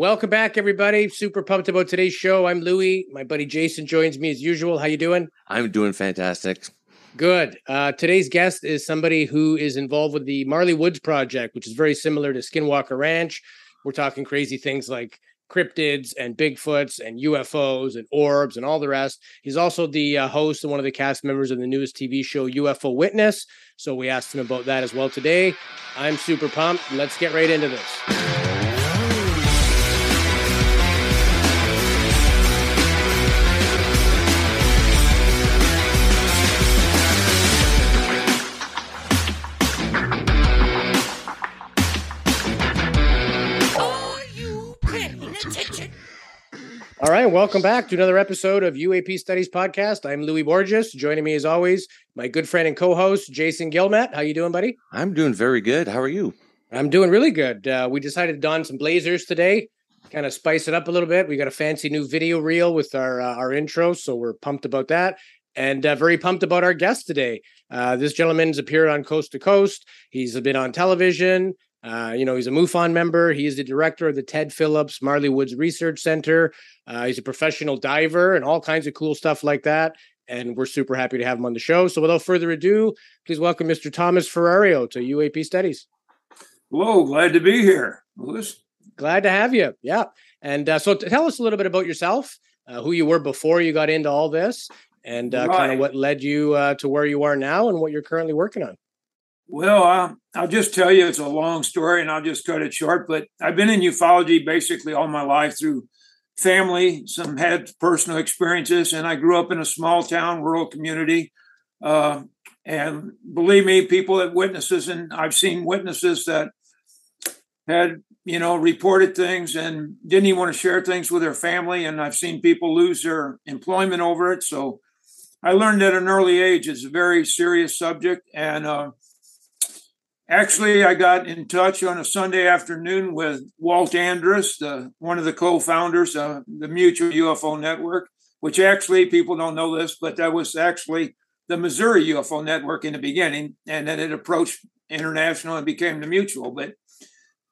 Welcome back, everybody. Super pumped about today's show. I'm Louis. My buddy Jason joins me as usual. How you doing? I'm doing fantastic. Good. Today's guest is somebody who is involved with the Marley Woods Project, which is very similar to Skinwalker Ranch. We're talking crazy things like cryptids and Bigfoots and UFOs and orbs and all the rest. He's also the host and one of the cast members of the newest TV show, UFO Witness. So we asked him about that as well today. I'm super pumped. Let's get right into this. All right, welcome back to another episode of UAP Studies Podcast. I'm Louis Borges. Joining me as always, my good friend and co-host, Jason Gilmet. How you doing, buddy? I'm doing very good. How are you? I'm doing really good. We decided to don some blazers today, kind of spice it up a little bit. We got a fancy new video reel with our intro, so we're pumped about that. And very pumped about our guest today. This gentleman's appeared on Coast to Coast. He's been on television. He's a MUFON member. He is the director of the Ted Phillips Marley Woods Research Center. He's a professional diver and all kinds of cool stuff like that. And we're super happy to have him on the show. So without further ado, please welcome Mr. Thomas Ferrario to UAP Studies. Hello, glad to be here. Louis. Glad to have you. Yeah. And so tell us a little bit about yourself, who you were before you got into all this, and kind of what led you to where you are now and what you're currently working on. Well, I'll just tell you, it's a long story and I'll just cut it short, but I've been in ufology basically all my life through family, some had personal experiences, and I grew up in a small town, rural community. And believe me, people that witnesses, and I've seen witnesses that had, reported things and didn't even want to share things with their family. And I've seen people lose their employment over it. So I learned at an early age, it's a very serious subject. And, actually, I got in touch on a Sunday afternoon with Walt Andrus, one of the co-founders of the Mutual UFO Network, which actually, people don't know this, but that was actually the Missouri UFO Network in the beginning, and then it approached international and became the Mutual. But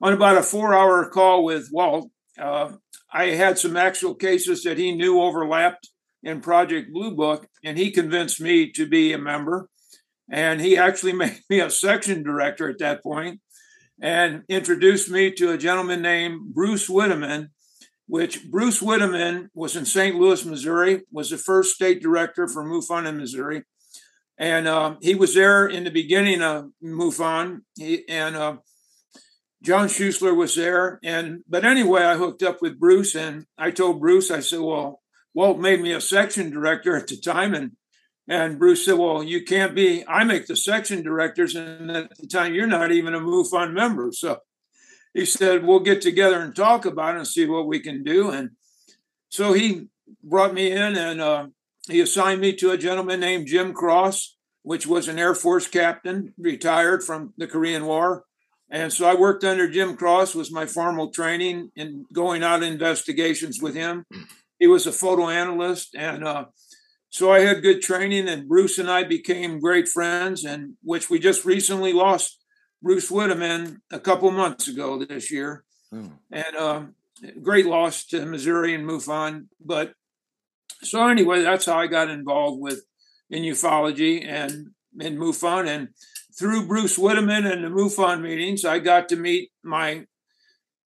on about a 4-hour call with Walt, I had some actual cases that he knew overlapped in Project Blue Book, and he convinced me to be a member. And he actually made me a section director at that point and introduced me to a gentleman named Bruce Whitteman, which Bruce Whitteman was in St. Louis, Missouri, was the first state director for MUFON in Missouri. And he was there in the beginning of MUFON, and John Schuessler was there. But anyway, I hooked up with Bruce, and I told Bruce, I said, well, Walt made me a section director at the time, and Bruce said, well, you can't be, I make the section directors, and at the time, you're not even a MUFON member. So he said, we'll get together and talk about it and see what we can do. And so he brought me in, and he assigned me to a gentleman named Jim Cross, which was an Air Force captain, retired from the Korean War. And so I worked under Jim Cross, was my formal training in going out investigations with him. He was a photo analyst, and so I had good training, and Bruce and I became great friends, and which we just recently lost Bruce Whitteman a couple months ago this year. Oh. And great loss to Missouri and MUFON. But so anyway, that's how I got involved in ufology and in MUFON. And through Bruce Whitteman and the MUFON meetings, I got to meet my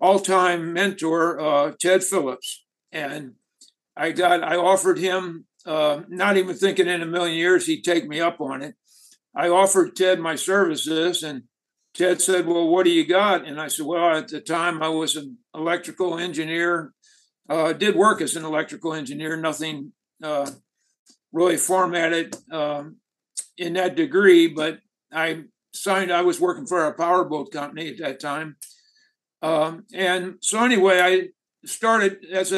all-time mentor, Ted Phillips. And I offered him, not even thinking in a million years he'd take me up on it. I offered Ted my services, and Ted said, well, what do you got? And I said, well, at the time I was an electrical engineer, did work as an electrical engineer, nothing really formatted in that degree, but I was working for a powerboat company at that time. And so anyway, I started as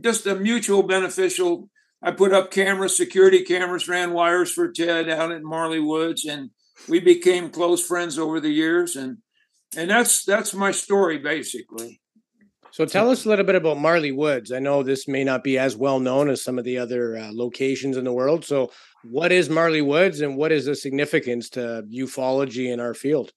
just a mutual beneficial. I put up cameras, security cameras, ran wires for Ted out at Marley Woods, and we became close friends over the years. And that's my story, basically. So tell us a little bit about Marley Woods. I know this may not be as well known as some of the other locations in the world. So what is Marley Woods, and what is the significance to ufology in our field?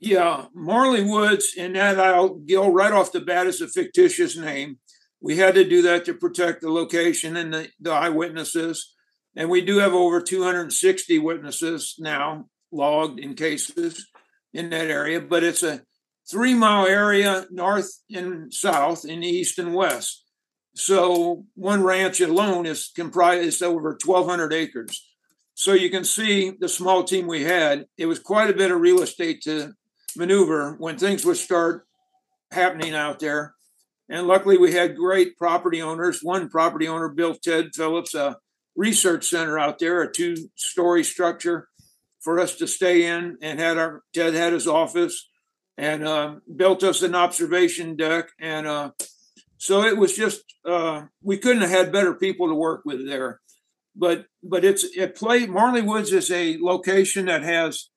Yeah, Marley Woods, and that I'll go right off the bat is a fictitious name. We had to do that to protect the location and the eyewitnesses. And we do have over 260 witnesses now logged in cases in that area. But it's a 3-mile area north and south and east and west. So one ranch alone is comprised over 1,200 acres. So you can see the small team we had, it was quite a bit of real estate to maneuver when things would start happening out there. And luckily we had great property owners. One property owner built, Ted Phillips, a research center out there, a 2-story structure for us to stay in, and Ted had his office and built us an observation deck. And so it was just, we couldn't have had better people to work with there. But Marley Woods is a location that has,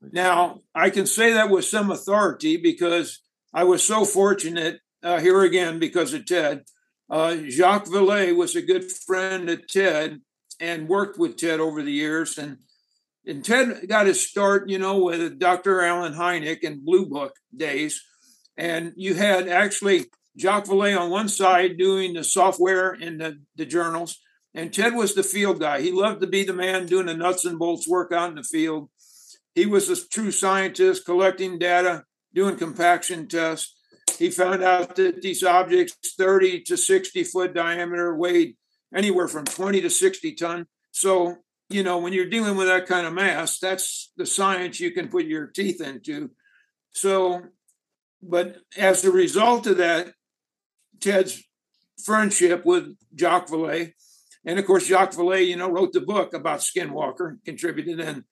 now I can say that with some authority because I was so fortunate here again because of Ted. Jacques Vallée was a good friend of Ted and worked with Ted over the years. And Ted got his start, with Dr. Allen Hynek and Blue Book days. And you had actually Jacques Vallée on one side doing the software and the journals. And Ted was the field guy. He loved to be the man doing the nuts and bolts work out in the field. He was a true scientist, collecting data, doing compaction tests. He found out that these objects, 30 to 60 foot diameter, weighed anywhere from 20 to 60 ton. So, when you're dealing with that kind of mass, that's the science you can put your teeth into. So, but as a result of that, Ted's friendship with Jacques Vallée. And of course, Jacques Vallée, wrote the book about Skinwalker, contributed in.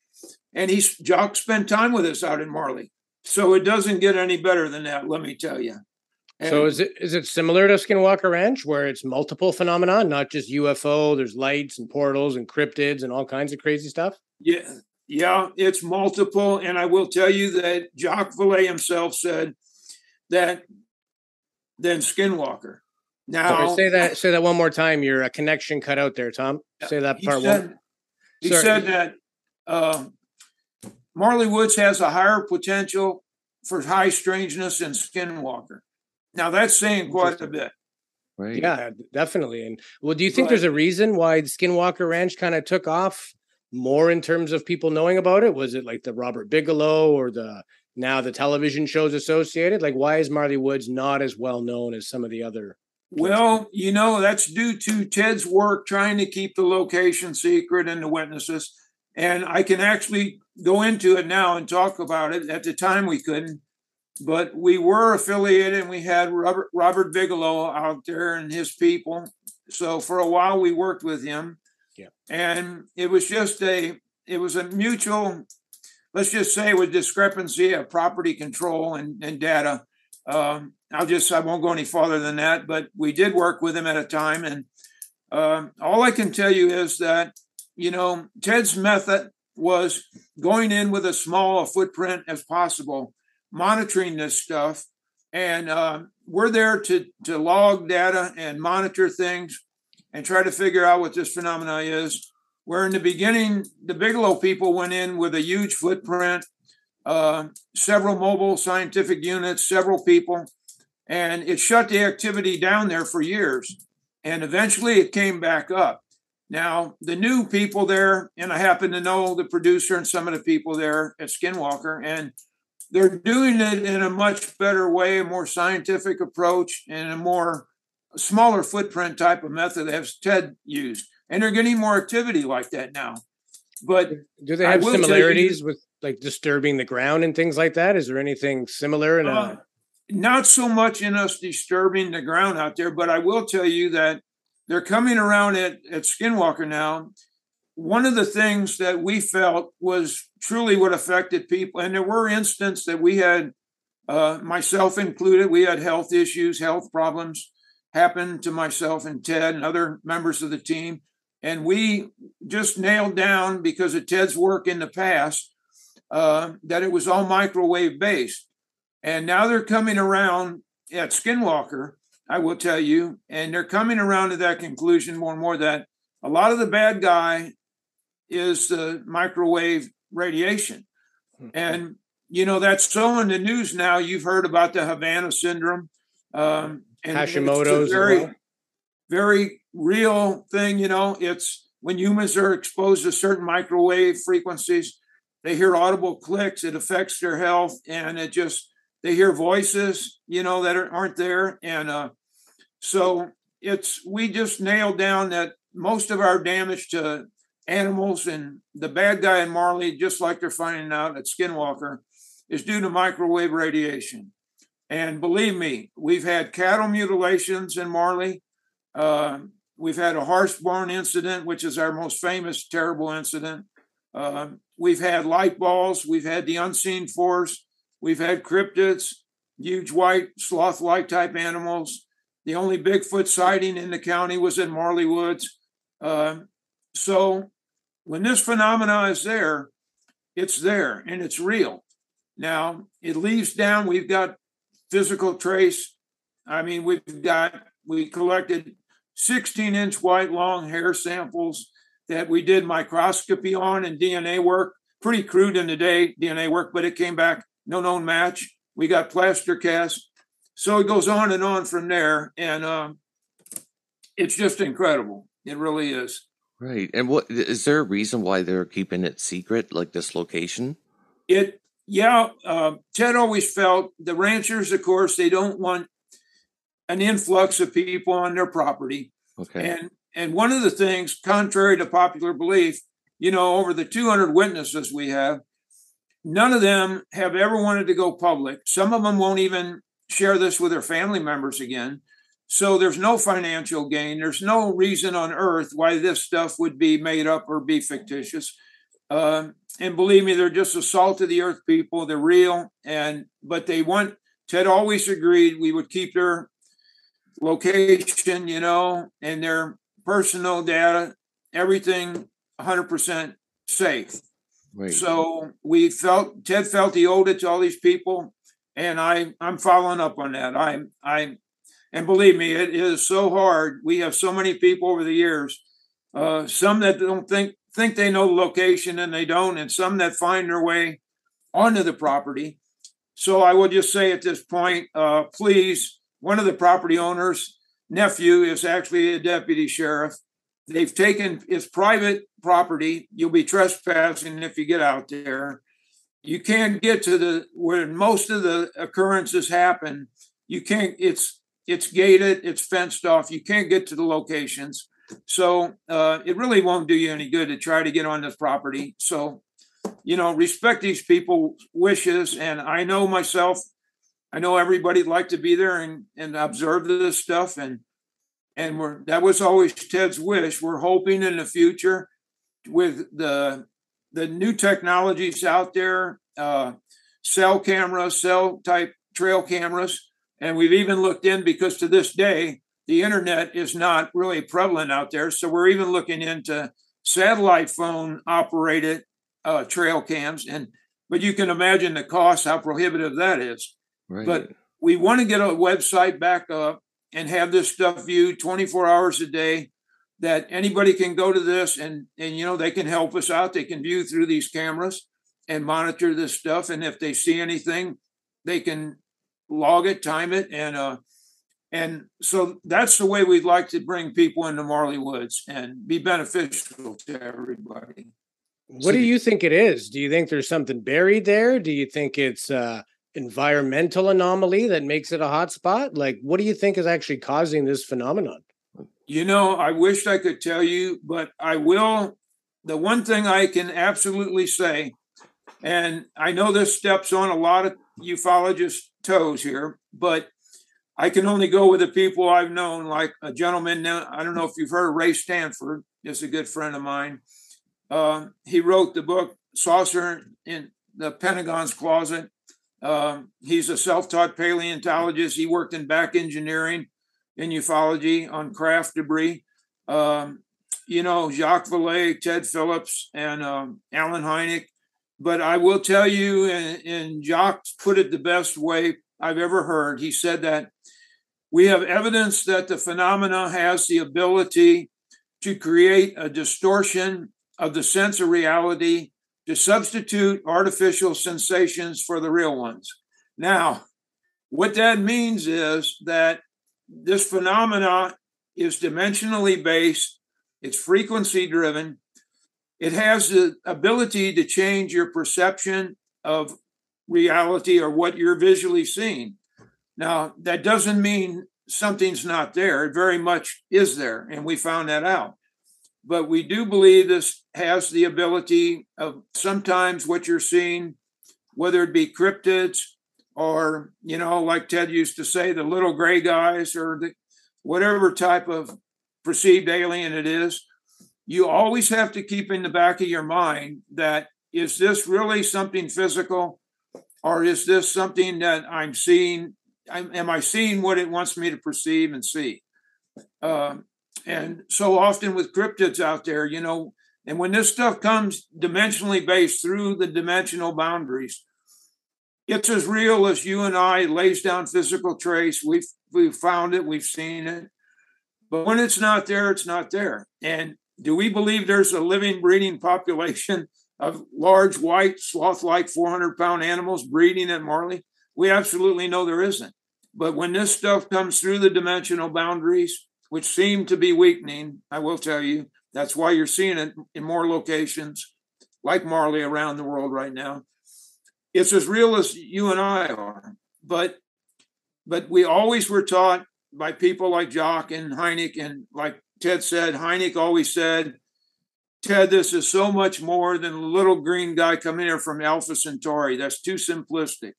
And Jacques spent time with us out in Marley. So it doesn't get any better than that, let me tell you. And so is it similar to Skinwalker Ranch, where it's multiple phenomena, not just UFO? There's lights and portals and cryptids and all kinds of crazy stuff? Yeah, it's multiple. And I will tell you that Jacques Vallée himself said that than Skinwalker. Now, sorry, say that one more time. You're a connection cut out there, Tom. Say that part one. He said that Marley Woods has a higher potential for high strangeness than Skinwalker. Now that's saying quite a bit. Right. Yeah, definitely. And well, do you think there's a reason why Skinwalker Ranch kind of took off more in terms of people knowing about it? Was it like the Robert Bigelow or the television shows associated? Like, why is Marley Woods not as well known as some of the other? Well, that's due to Ted's work trying to keep the location secret and the witnesses. And I can actually go into it now and talk about it. At the time, we couldn't. But we were affiliated, and we had Robert Bigelow out there and his people. So for a while, we worked with him. Yeah. And it was a mutual, let's just say, with discrepancy of property control and data. I won't go any farther than that, but we did work with him at a time. And all I can tell you is that, Ted's method was going in with as small a footprint as possible, monitoring this stuff. And we're there to log data and monitor things and try to figure out what this phenomena is. Where in the beginning, the Bigelow people went in with a huge footprint, several mobile scientific units, several people, and it shut the activity down there for years. And eventually it came back up. Now, the new people there, and I happen to know the producer and some of the people there at Skinwalker, and they're doing it in a much better way, a more scientific approach, and a more smaller footprint type of method that Ted used. And they're getting more activity like that now. But do they have similarities with like disturbing the ground and things like that? Is there anything similar? Not so much in us disturbing the ground out there, but I will tell you that they're coming around at Skinwalker now. One of the things that we felt was truly what affected people. And there were instances that we had, myself included, we had health issues, health problems happen to myself and Ted and other members of the team. And we just nailed down, because of Ted's work in the past, that it was all microwave based. And now they're coming around at Skinwalker, I will tell you, and they're coming around to that conclusion more and more, that a lot of the bad guy is the microwave radiation. And you know, that's so in the news now. You've heard about the Havana syndrome. And Hashimoto's. It's a very, very real thing, you know. It's when humans are exposed to certain microwave frequencies, they hear audible clicks. It affects their health, and it just, they hear voices, you know, that aren't there. And so it's, we just nailed down that most of our damage to animals and the bad guy in Marley, just like they're finding out at Skinwalker, is due to microwave radiation. And believe me, we've had cattle mutilations in Marley. We've had a horse-borne incident, which is our most famous terrible incident. We've had light balls. We've had the unseen force. We've had cryptids, huge white sloth-like type animals. The only Bigfoot sighting in the county was in Marley Woods. So when this phenomena is there and it's real. Now, it leaves down. We've got physical trace. I mean, we collected 16-inch white long hair samples that we did microscopy on and DNA work. Pretty crude in the day, DNA work, but it came back no known match. We got plaster casts. So it goes on and on from there. And it's just incredible. It really is. Right. And what, is there a reason why they're keeping it secret, like this location? Ted always felt the ranchers, of course, they don't want an influx of people on their property. Okay. And one of the things, contrary to popular belief, you know, over the 200 witnesses we have, none of them have ever wanted to go public. Some of them won't even share this with their family members again. So there's no financial gain. There's no reason on earth why this stuff would be made up or be fictitious. And believe me, they're just a salt of the earth people. They're real. But they want, Ted always agreed we would keep their location, you know, and their personal data, everything 100% safe. Right. So Ted felt he owed it to all these people. And I'm following up on that. And believe me, it is so hard. We have so many people over the years, some that don't think they know the location and they don't, and some that find their way onto the property. So I will just say at this point, please, one of the property owners' nephew is actually a deputy sheriff. They've taken his private property. You'll be trespassing if you get out there. You can't get to where most of the occurrences happen. You can't, it's gated, it's fenced off. You can't get to the locations. So it really won't do you any good to try to get on this property. So, you know, respect these people's wishes. And I know myself, I know everybody'd like to be there and observe this stuff. And that was always Ted's wish. We're hoping in the future with the new technologies out there, cell cameras, cell type trail cameras. And we've even looked in, because to this day, the internet is not really prevalent out there. So we're even looking into satellite phone operated trail cams. But you can imagine the cost, how prohibitive that is. Right. But we want to get a website back up and have this stuff viewed 24 hours a day, that anybody can go to this and, you know, they can help us out. They can view through these cameras and monitor this stuff. And if they see anything, they can log it, time it. And so that's the way we'd like to bring people into Marley Woods and be beneficial to everybody. What do you think it is? Do you think there's something buried there? Do you think it's environmental anomaly that makes it a hot spot? Like, what do you think is actually causing this phenomenon? You know, I wish I could tell you, but I will. The one thing I can absolutely say, and I know this steps on a lot of ufologists' toes here, but I can only go with the people I've known, like a gentleman. I don't know if you've heard of Ray Stanford, is a good friend of mine. He wrote the book, Saucer in the Pentagon's Closet. He's a self-taught paleontologist. He worked in back engineering in ufology on craft debris. You know, Jacques Vallée, Ted Phillips, and Allen Hynek. But I will tell you, and Jacques put it the best way I've ever heard. He said that we have evidence that the phenomena has the ability to create a distortion of the sense of reality to substitute artificial sensations for the real ones. Now, what that means is that this phenomena is dimensionally based, it's frequency driven, it has the ability to change your perception of reality or what you're visually seeing. Now, that doesn't mean something's not there. It very much is there, and we found that out. But we do believe this has the ability of sometimes what you're seeing, whether it be cryptids or, you know, like Ted used to say, the little gray guys or the whatever type of perceived alien it is, you always have to keep in the back of your mind that, is this really something physical, or is this something that I'm seeing? Am I seeing what it wants me to perceive and see? And so often with cryptids out there, you know, and when this stuff comes dimensionally based through the dimensional boundaries, it's as real as you and I. It lays down physical trace. We've found it. We've seen it. But when it's not there, it's not there. And do we believe there's a living, breeding population of large, white, sloth-like 400-pound animals breeding at Marley? We absolutely know there isn't. But when this stuff comes through the dimensional boundaries, which seem to be weakening, I will tell you, that's why you're seeing it in more locations like Marley around the world right now. It's as real as you and I are. But we always were taught by people like Jacques and Hynek, and like Ted said, Hynek always said, Ted, this is so much more than a little green guy coming here from Alpha Centauri. That's too simplistic.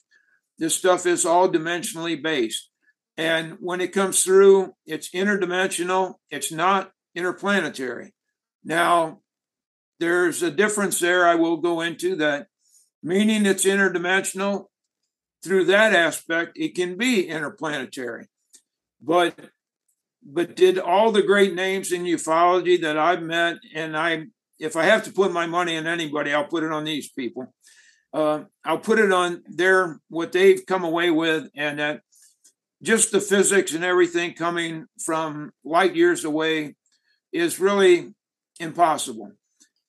This stuff is all dimensionally based. And when it comes through, it's interdimensional. It's not interplanetary. Now, there's a difference there I will go into that, meaning it's interdimensional. Through that aspect, it can be interplanetary. But did all the great names in ufology that I've met, and if I have to put my money on anybody, I'll put it on these people. I'll put it on what they've come away with, and that just the physics and everything coming from light years away is really impossible.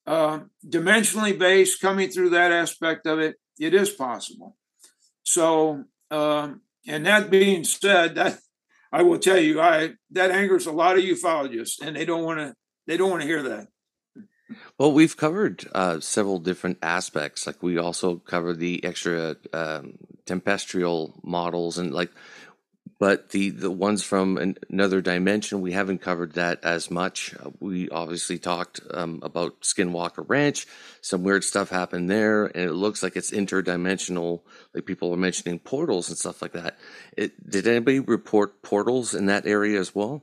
Dimensionally based, coming through that aspect of it, it is possible. So, and that being said, that I will tell you, that angers a lot of ufologists, and they don't want to hear that. Well, we've covered several different aspects. Like, we also cover the extra tempestrial models, and like, but the ones from another dimension, we haven't covered that as much. We obviously talked about Skinwalker Ranch. Some weird stuff happened there, and it looks like it's interdimensional. Like, people are mentioning portals and stuff like that. Did anybody report portals in that area as well?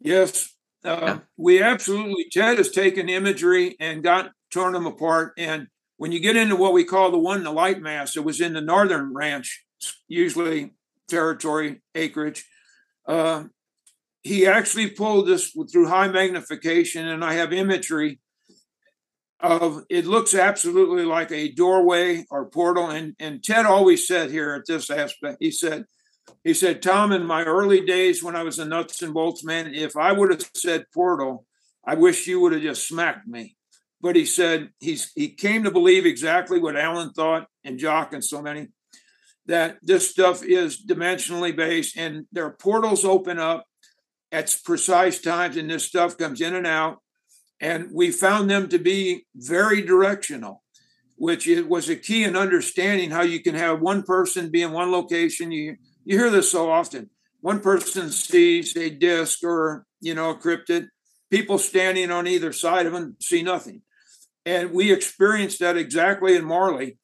Yes. We absolutely, Ted has taken imagery and torn them apart. And when you get into what we call the light mass, it was in the northern ranch, usually territory, acreage. He actually pulled this through high magnification, and I have imagery of, it looks absolutely like a doorway or portal. And Ted always said here at this aspect, he said, Tom, in my early days when I was a nuts and bolts man, if I would have said portal, I wish you would have just smacked me. But he said, he came to believe exactly what Alan thought, and Jock and so many, that this stuff is dimensionally based, and their portals open up at precise times, and this stuff comes in and out. And we found them to be very directional, which it was a key in understanding how you can have one person be in one location. You hear this so often. One person sees a disc or, you know, a cryptid. People standing on either side of them see nothing. And we experienced that exactly in Marley.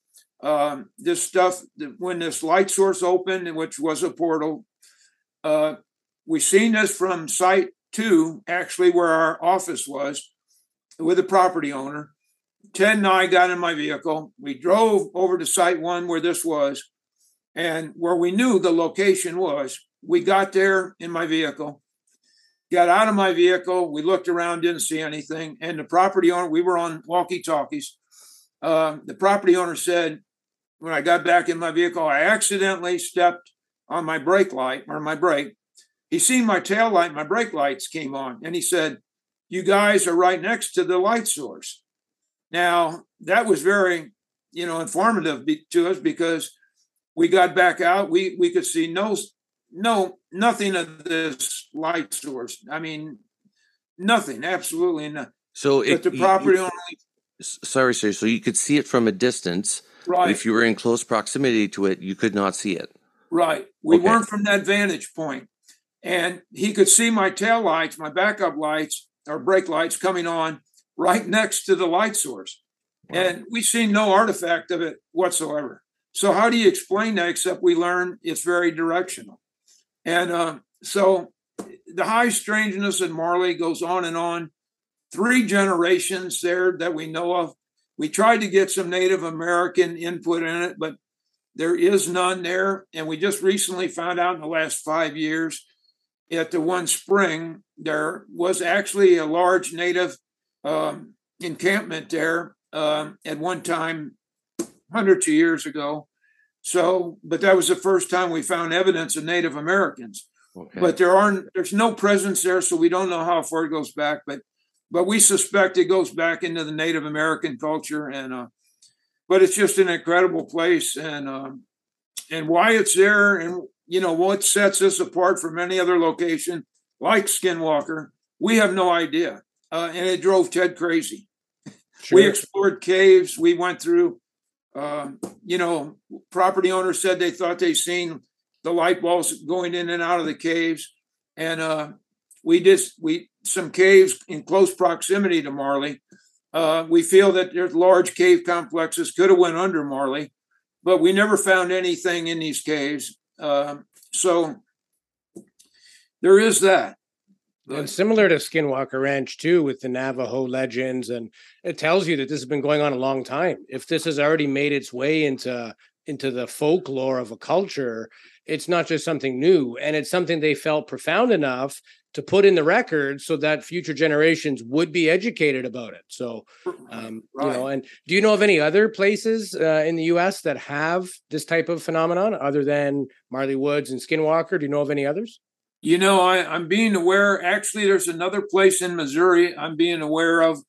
This stuff, when this light source opened, which was a portal, we seen this from site 2, actually, where our office was, with a property owner. Ted and I got in my vehicle. We drove over to site 1 where this was, and where we knew the location was. We got there in my vehicle, got out of my vehicle. We looked around, didn't see anything. And the property owner, we were on walkie-talkies. The property owner said, when I got back in my vehicle, I accidentally stepped on my brake light or my brake. He seen my tail light, my brake lights came on. And he said, you guys are right next to the light source. Now, that was very, informative to us, because we got back out. We could see nothing of this light source. I mean, nothing, absolutely nothing. So but the property owner. Sorry, sir. So you could see it from a distance. Right. But if you were in close proximity to it, you could not see it. Right. We weren't from that vantage point. And he could see my tail lights, my backup lights, or brake lights coming on right next to the light source. Wow. And we see no artifact of it whatsoever. So how do you explain that, except we learn it's very directional? And so the high strangeness in Marley goes on and on. 3 generations there that we know of. We tried to get some Native American input in it, but there is none there. And we just recently found out in the last 5 years at the one spring, there was actually a large Native encampment there at one time, hundreds of years ago. So, but that was the first time we found evidence of Native Americans. Okay. But there's no presence there, so we don't know how far it goes back. But we suspect it goes back into the Native American culture, and but it's just an incredible place, and why it's there, and what sets us apart from any other location like Skinwalker, we have no idea, and it drove Ted crazy. Sure. We explored caves, we went through, property owners said they thought they seen the light bulbs going in and out of the caves, and we some caves in close proximity to Marley. We feel that there's large cave complexes could have went under Marley, but we never found anything in these caves. So there is that. And similar to Skinwalker Ranch too, with the Navajo legends, and it tells you that this has been going on a long time. If this has already made its way into the folklore of a culture, it's not just something new, and it's something they felt profound enough to put in the record so that future generations would be educated about it. So, right. And do you know of any other places in the U.S. that have this type of phenomenon other than Marley Woods and Skinwalker? Do you know of any others? I'm being aware. Actually, there's another place in Missouri I'm being aware of.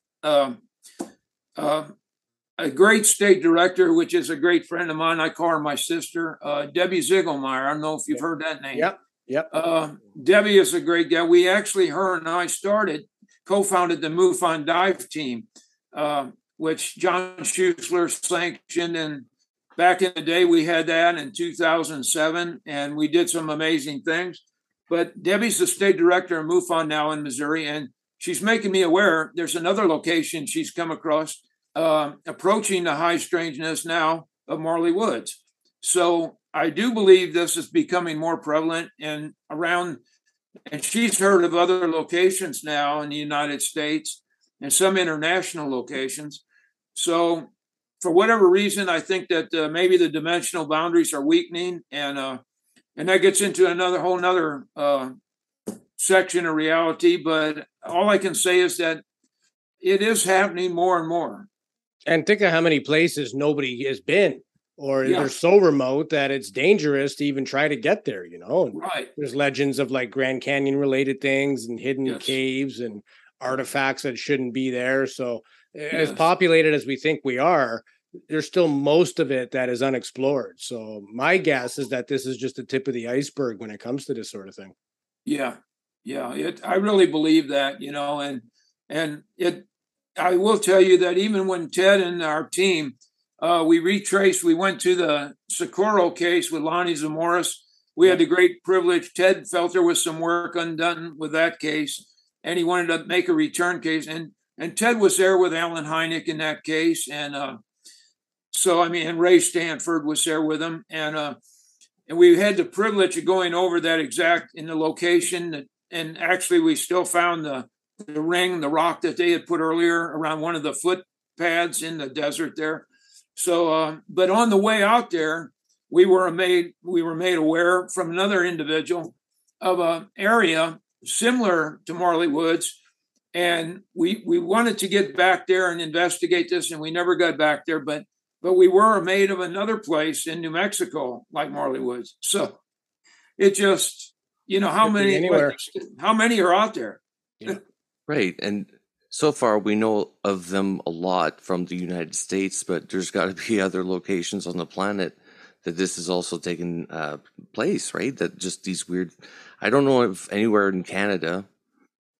A great state director, which is a great friend of mine. I call her my sister, Debbie Ziegelmeyer. I don't know if you've heard that name. Yep. Yep. Debbie is a great guy. We actually, her and I co-founded the MUFON dive team, which John Schuessler sanctioned. And back in the day, we had that in 2007, and we did some amazing things. But Debbie's the state director of MUFON now in Missouri, and she's making me aware there's another location she's come across approaching the high strangeness now of Marley Woods. So I do believe this is becoming more prevalent and she's heard of other locations now in the United States and some international locations. So for whatever reason, I think that maybe the dimensional boundaries are weakening, and that gets into another section of reality. But all I can say is that it is happening more and more. And think of how many places nobody has been. Or they're so remote that it's dangerous to even try to get there, Right. There's legends of like Grand Canyon related things and hidden caves and artifacts that shouldn't be there. So as populated as we think we are, there's still most of it that is unexplored. So my guess is that this is just the tip of the iceberg when it comes to this sort of thing. Yeah. Yeah. I really believe that, I will tell you that even when Ted and our team, we went to the Socorro case with Lonnie Zamora. We had the great privilege. Ted felt there was some work undone with that case, and he wanted to make a return case. And Ted was there with Allen Hynek in that case. And and Ray Stanford was there with him. And we had the privilege of going over that in the location. And actually, we still found the ring, the rock that they had put earlier around one of the footpads in the desert there. So, but on the way out there, we were made aware from another individual of an area similar to Marley Woods, and we wanted to get back there and investigate this, and we never got back there. But we were made of another place in New Mexico like Marley Woods. So it just how many are out there, right? And So far, we know of them a lot from the United States, but there's got to be other locations on the planet that this is also taking place, right? That just these weird... I don't know if anywhere in Canada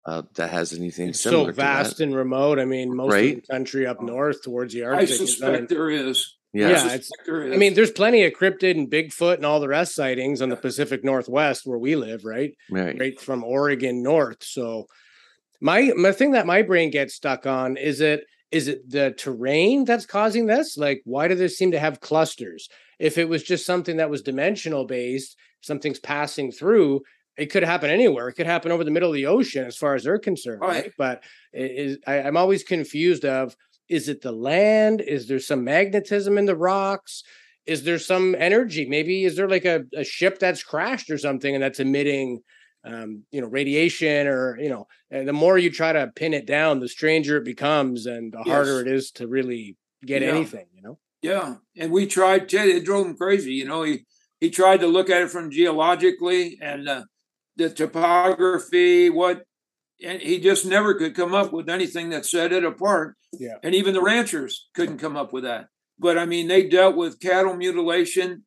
that has anything it's similar. It's so vast and remote. I mean, most right? of the country up north towards the Arctic. I suspect there is. Yeah, yeah, there is. I mean, there's plenty of cryptid and Bigfoot and all the rest sightings on the Pacific Northwest where we live, right? Right. Right from Oregon north. So my thing that my brain gets stuck on is it the terrain that's causing this? Like, why do they seem to have clusters? If it was just something that was dimensional based, something's passing through, it could happen anywhere. It could happen over the middle of the ocean as far as they're concerned. Right. Right? But I'm always confused of, is it the land? Is there some magnetism in the rocks? Is there some energy? Maybe is there like a ship that's crashed or something and that's emitting radiation or, the more you try to pin it down, the stranger it becomes and the harder it is to really get anything, Yeah. And we tried, Ted, it drove him crazy. He tried to look at it from geologically and the topography, and he just never could come up with anything that set it apart. Yeah. And even the ranchers couldn't come up with that. But I mean, they dealt with cattle mutilation,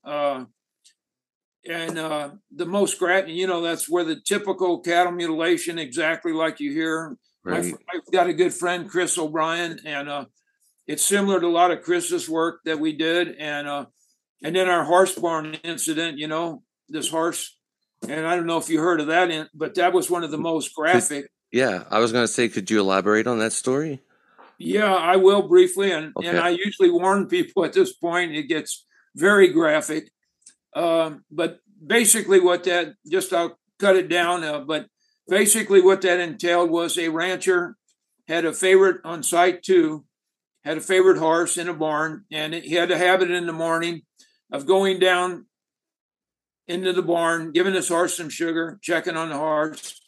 and the most gratin, that's where the typical cattle mutilation, exactly like you hear. Right. I've got a good friend, Chris O'Brien, and it's similar to a lot of Chris's work that we did. And then our horse barn incident, this horse. And I don't know if you heard of that, but that was one of the most graphic. Yeah, I was going to say, could you elaborate on that story? Yeah, I will briefly. And, okay. And I usually warn people at this point, it gets very graphic. But basically I'll cut it down. But basically what that entailed was a rancher had a favorite on site too, had a favorite horse in a barn, and he had a habit in the morning of going down into the barn, giving his horse some sugar, checking on the horse,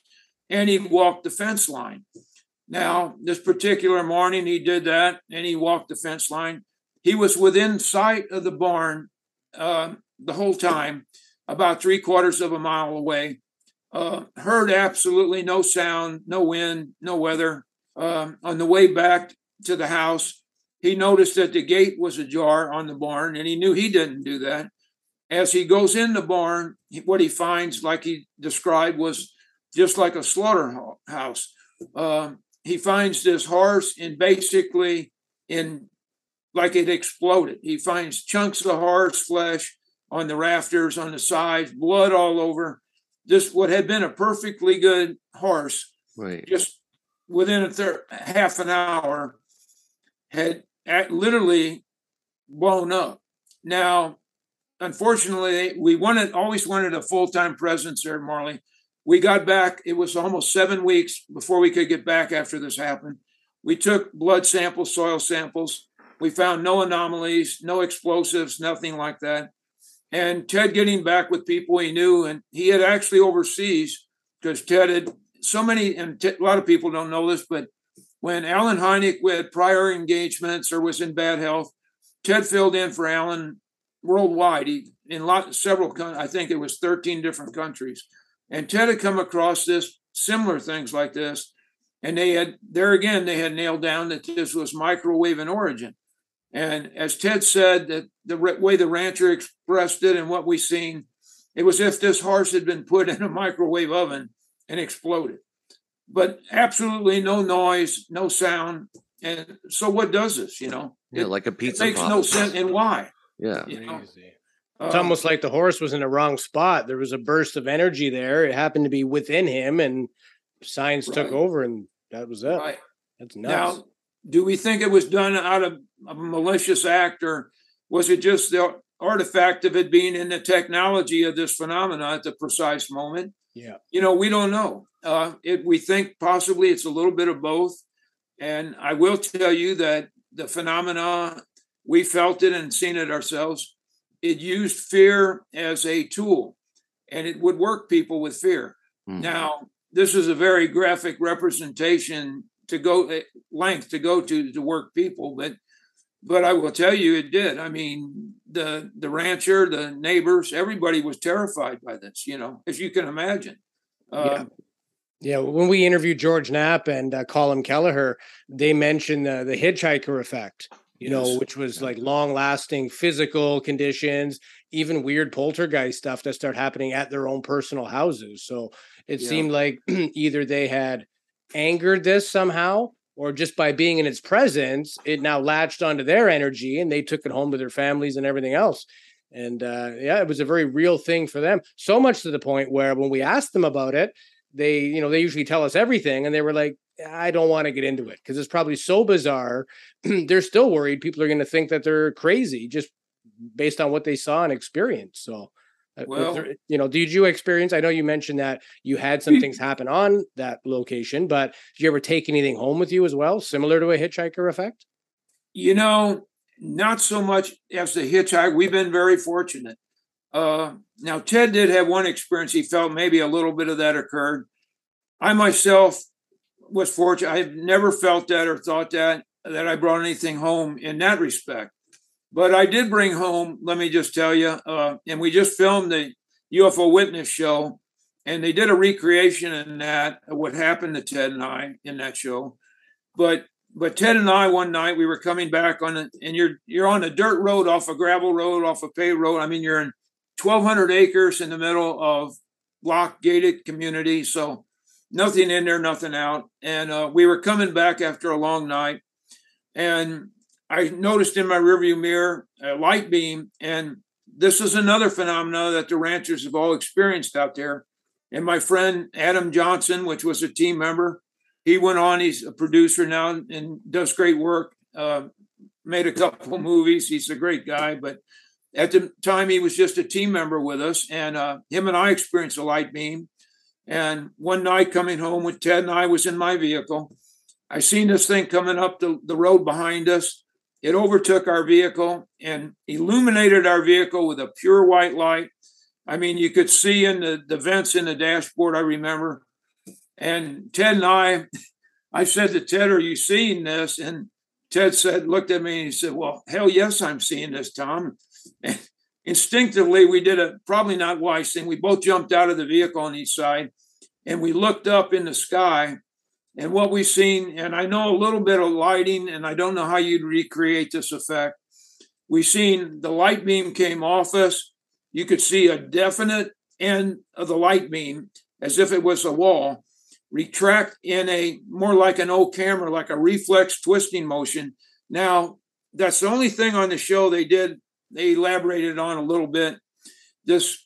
and he walked the fence line. Now, this particular morning he did that and he walked the fence line. He was within sight of the barn, the whole time, about 3/4 of a mile away, heard absolutely no sound, no wind, no weather. On the way back to the house, he noticed that the gate was ajar on the barn, and he knew he didn't do that. As he goes in the barn, what he finds, like he described, was just like a slaughterhouse. He finds this horse and basically like it exploded. He finds chunks of horse flesh on the rafters, on the sides, blood all over. This, what had been a perfectly good horse, right, just within half an hour, had literally blown up. Now, unfortunately, we always wanted a full-time presence there, Marley. We got back. It was almost 7 weeks before we could get back after this happened. We took blood samples, soil samples. We found no anomalies, no explosives, nothing like that. And Ted getting back with people he knew, and he had actually overseas, because Ted had so many, and a lot of people don't know this, but when Allen Hynek had prior engagements or was in bad health, Ted filled in for Allen worldwide. He, in several countries, I think it was 13 different countries. And Ted had come across this, similar things like this, and they had nailed down that this was microwave in origin. And as Ted said, that the way the rancher expressed it and what we seen, it was if this horse had been put in a microwave oven and exploded. But absolutely no noise, no sound. And so what does this, Yeah, like a pizza. It makes no sense. And why? Yeah. It's almost like the horse was in the wrong spot. There was a burst of energy there. It happened to be within him, and science took over, and that was it. Right. That's nuts. Now, do we think it was done out of a malicious act, or was it just the artifact of it being in the technology of this phenomena at the precise moment? Yeah. We don't know. We think possibly it's a little bit of both. And I will tell you that the phenomena, we felt it and seen it ourselves. It used fear as a tool, and it would work people with fear. Mm. Now, this is a very graphic representation to work people, but I will tell you, it did. I mean, the rancher, the neighbors, everybody was terrified by this, as you can imagine. Yeah, when we interviewed George Knapp and Colin Kelleher, they mentioned the hitchhiker effect, you know, which was like long-lasting physical conditions, even weird poltergeist stuff that started happening at their own personal houses. So it seemed like either they had angered this somehow, or just by being in its presence, it now latched onto their energy and they took it home to their families and everything else. And it was a very real thing for them. So much to the point where when we asked them about it, they, you know, they usually tell us everything. And they were like, I don't want to get into it because it's probably so bizarre. They're still worried people are going to think that they're crazy just based on what they saw and experienced. So, well, you know, did you experience, I know you mentioned that you had some things happen on that location, but did you ever take anything home with you as well, similar to a hitchhiker effect? You know, not so much as the hitchhiker. We've been very fortunate. Now, Ted did have one experience. He felt maybe a little bit of that occurred. I myself was fortunate. I've never felt that or thought that I brought anything home in that respect. But I did bring home, let me just tell you, and we just filmed the UFO Witness show, and they did a recreation in that, what happened to Ted and I in that show. But Ted and I, one night, we were coming back on, and you're on a dirt road, off a gravel road, off a paved road. I mean, you're in 1,200 acres in the middle of block gated community. So nothing in there, nothing out. And we were coming back after a long night, and I noticed in my rearview mirror a light beam, and this is another phenomenon that the ranchers have all experienced out there. And my friend Adam Johnson, which was a team member, he went on. He's a producer now and does great work. Made a couple movies. He's a great guy, but at the time he was just a team member with us. And him and I experienced a light beam. And one night coming home with Ted and I was in my vehicle. I seen this thing coming up the road behind us. It overtook our vehicle and illuminated our vehicle with a pure white light. I mean, you could see in the vents in the dashboard, I remember. And Ted and I said to Ted, are you seeing this? And Ted looked at me and he said, well, hell yes, I'm seeing this, Tom. And instinctively, we did a probably not wise thing. We both jumped out of the vehicle on each side and we looked up in the sky. And what we've seen, and I know a little bit of lighting, and I don't know how you'd recreate this effect. We've seen the light beam came off us. You could see a definite end of the light beam, as if it was a wall, retract in a more like an old camera, like a reflex twisting motion. Now, that's the only thing on the show they did. They elaborated on a little bit. This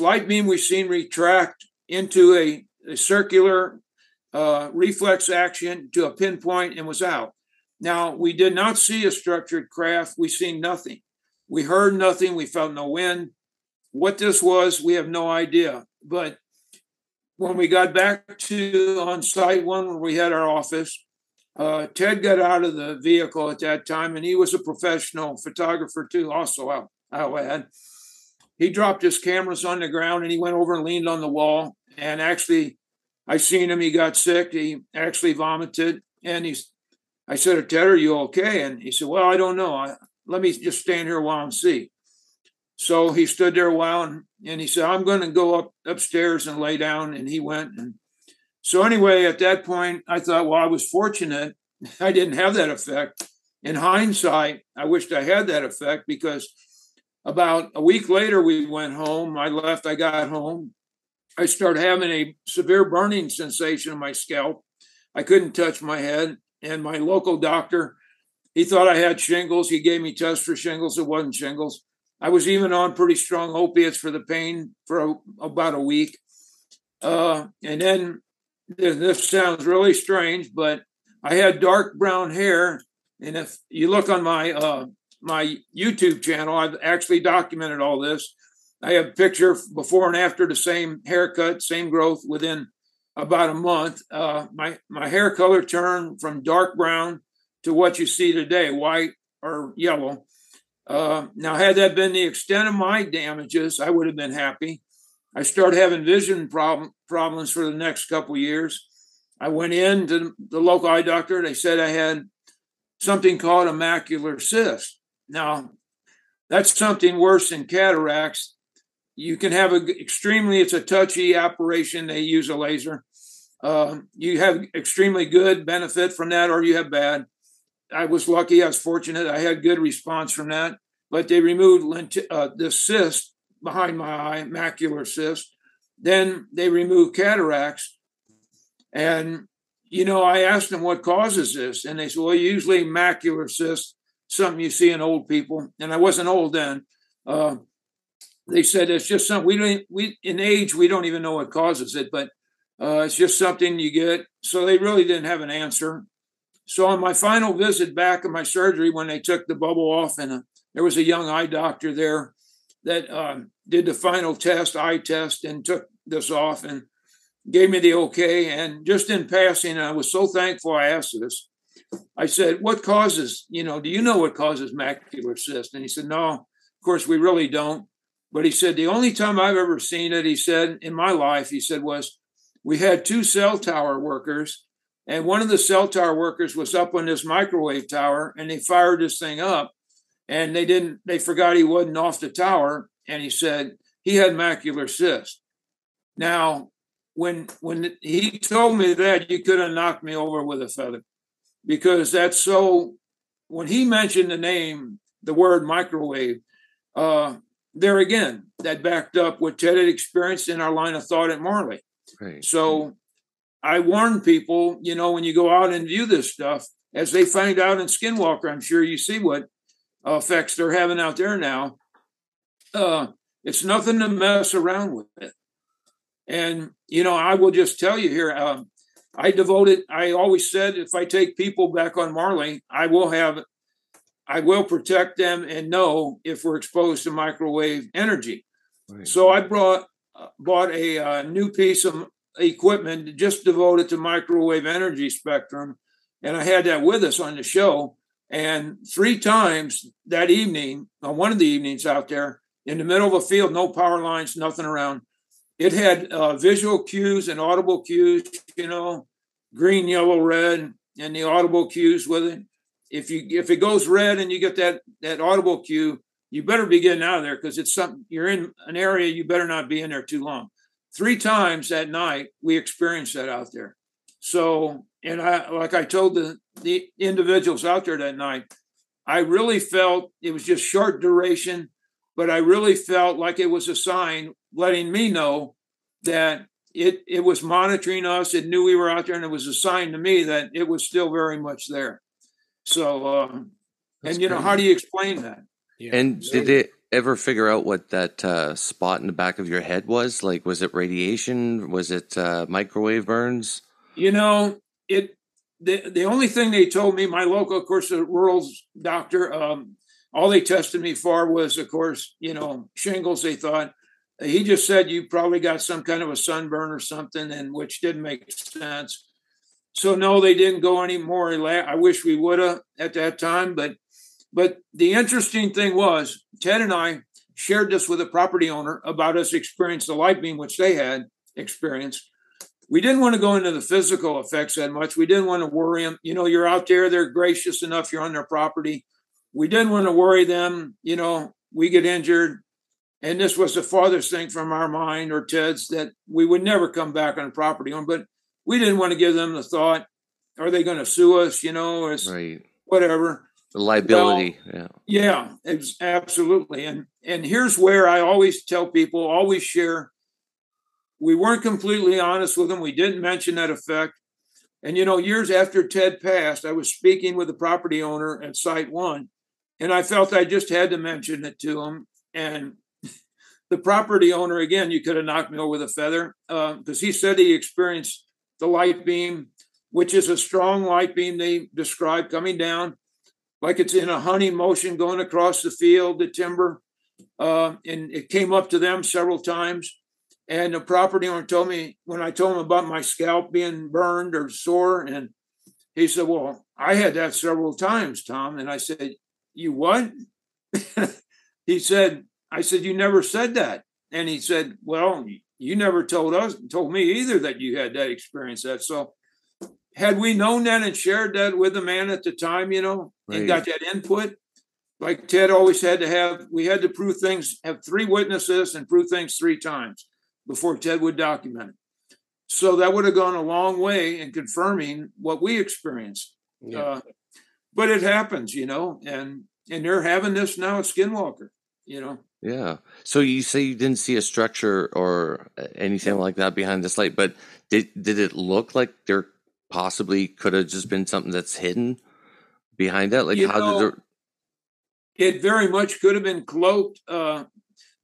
light beam we've seen retract into a circular reflex action to a pinpoint and was out. Now, we did not see a structured craft. We seen nothing. We heard nothing. We felt no wind. What this was, we have no idea. But when we got back to on site one, where we had our office, Ted got out of the vehicle at that time, and he was a professional photographer too. Also, I'll add, he dropped his cameras on the ground and he went over and leaned on the wall. And actually, I seen him. He got sick. He actually vomited. And I said, Ted, are you okay? And he said, well, I don't know. Let me just stand here a while and see. So he stood there a while and he said, I'm going to go upstairs and lay down. And he went. And so anyway, at that point, I thought, well, I was fortunate. I didn't have that effect. In hindsight, I wished I had that effect because about a week later, we went home. I left. I got home. I started having a severe burning sensation in my scalp. I couldn't touch my head. And my local doctor, he thought I had shingles. He gave me tests for shingles. It wasn't shingles. I was even on pretty strong opiates for the pain for about a week. And then this sounds really strange, but I had dark brown hair. And if you look on my YouTube channel, I've actually documented all this. I have a picture before and after, the same haircut, same growth within about a month. My hair color turned from dark brown to what you see today, white or yellow. Now, had that been the extent of my damages, I would have been happy. I started having vision problems for the next couple of years. I went in to the local eye doctor. They said I had something called a macular cyst. Now, that's something worse than cataracts. You can have it's a touchy operation. They use a laser. You have extremely good benefit from that, or you have bad. I was lucky. I was fortunate. I had good response from that, but they removed the cyst behind my eye, macular cyst. Then they removed cataracts. And, you know, I asked them what causes this. And they said, well, usually macular cyst, something you see in old people. And I wasn't old then. They said, it's just something in age, we don't even know what causes it, but it's just something you get. So they really didn't have an answer. So on my final visit back of my surgery, when they took the bubble off, and there was a young eye doctor there that did the final test, eye test, and took this off and gave me the okay. And just in passing, and I was so thankful I asked this, I said, what causes, do you know what causes macular cyst? And he said, no, of course, we really don't. But he said, the only time I've ever seen it, he said, in my life, he said, was we had two cell tower workers. And one of the cell tower workers was up on this microwave tower, and they fired this thing up, and they forgot he wasn't off the tower. And he said he had macular cyst. Now, when he told me that, you could have knocked me over with a feather, because that's so, when he mentioned the word microwave, there again, that backed up what Ted had experienced in our line of thought at Marley. Right. So I warn people, when you go out and view this stuff, as they find out in Skinwalker, I'm sure you see what effects they're having out there now. It's nothing to mess around with. And, I will just tell you here, I always said, if I take people back on Marley, I will protect them and know if we're exposed to microwave energy. Right. So I bought a new piece of equipment just devoted to microwave energy spectrum. And I had that with us on the show. And three times that evening, on one of the evenings out there, in the middle of a field, no power lines, nothing around, it had visual cues and audible cues, green, yellow, red, and the audible cues with it. If it goes red and you get that audible cue, you better be getting out of there, because it's something, you're in an area, you better not be in there too long. Three times that night, we experienced that out there. So, and I told the individuals out there that night, I really felt it was just short duration, but I really felt like it was a sign letting me know that it was monitoring us. It knew we were out there, and it was a sign to me that it was still very much there. So, and you know, how do you explain that? Yeah. And so, did they ever figure out what that spot in the back of your head was? Like, was it radiation? Was it microwave burns? The only thing they told me, my local, of course, the rural doctor, all they tested me for was, of course, shingles. They thought, he just said, you probably got some kind of a sunburn or something, and which didn't make sense. So no, they didn't go any more. I wish we would have at that time. But the interesting thing was, Ted and I shared this with a property owner about us experiencing the light beam, which they had experienced. We didn't want to go into the physical effects that much. We didn't want to worry them. You're out there, they're gracious enough, you're on their property. We didn't want to worry them, we get injured. And this was the farthest thing from our mind or Ted's, that we would never come back on property owner. But we didn't want to give them the thought, are they going to sue us? It's right. Whatever. The liability. Well, yeah, it's absolutely. And here's where I always tell people, always share. We weren't completely honest with them. We didn't mention that effect. And, years after Ted passed, I was speaking with the property owner at Site 1, and I felt I just had to mention it to him. And the property owner, again, you could have knocked me over with a feather, because he said he experienced the light beam, which is a strong light beam they describe coming down, like it's in a hunting motion going across the field, the timber. And it came up to them several times. And the property owner told me, when I told him about my scalp being burned or sore, and he said, well, I had that several times, Tom. And I said, you what? I said, you never said that. And he said, well, you never told me either that you had that experience. That, so had we known that and shared that with the man at the time, right. And got that input, like Ted always had to have, we had to prove things, have three witnesses and prove things three times before Ted would document it. So that would have gone a long way in confirming what we experienced. Yeah. But it happens, you know, and they're having this now at Skinwalker, you know. Yeah. So you say you didn't see a structure or anything like that behind this light, but did it look like there possibly could have just been something that's hidden behind that? Like, you know, did there... It very much could have been cloaked.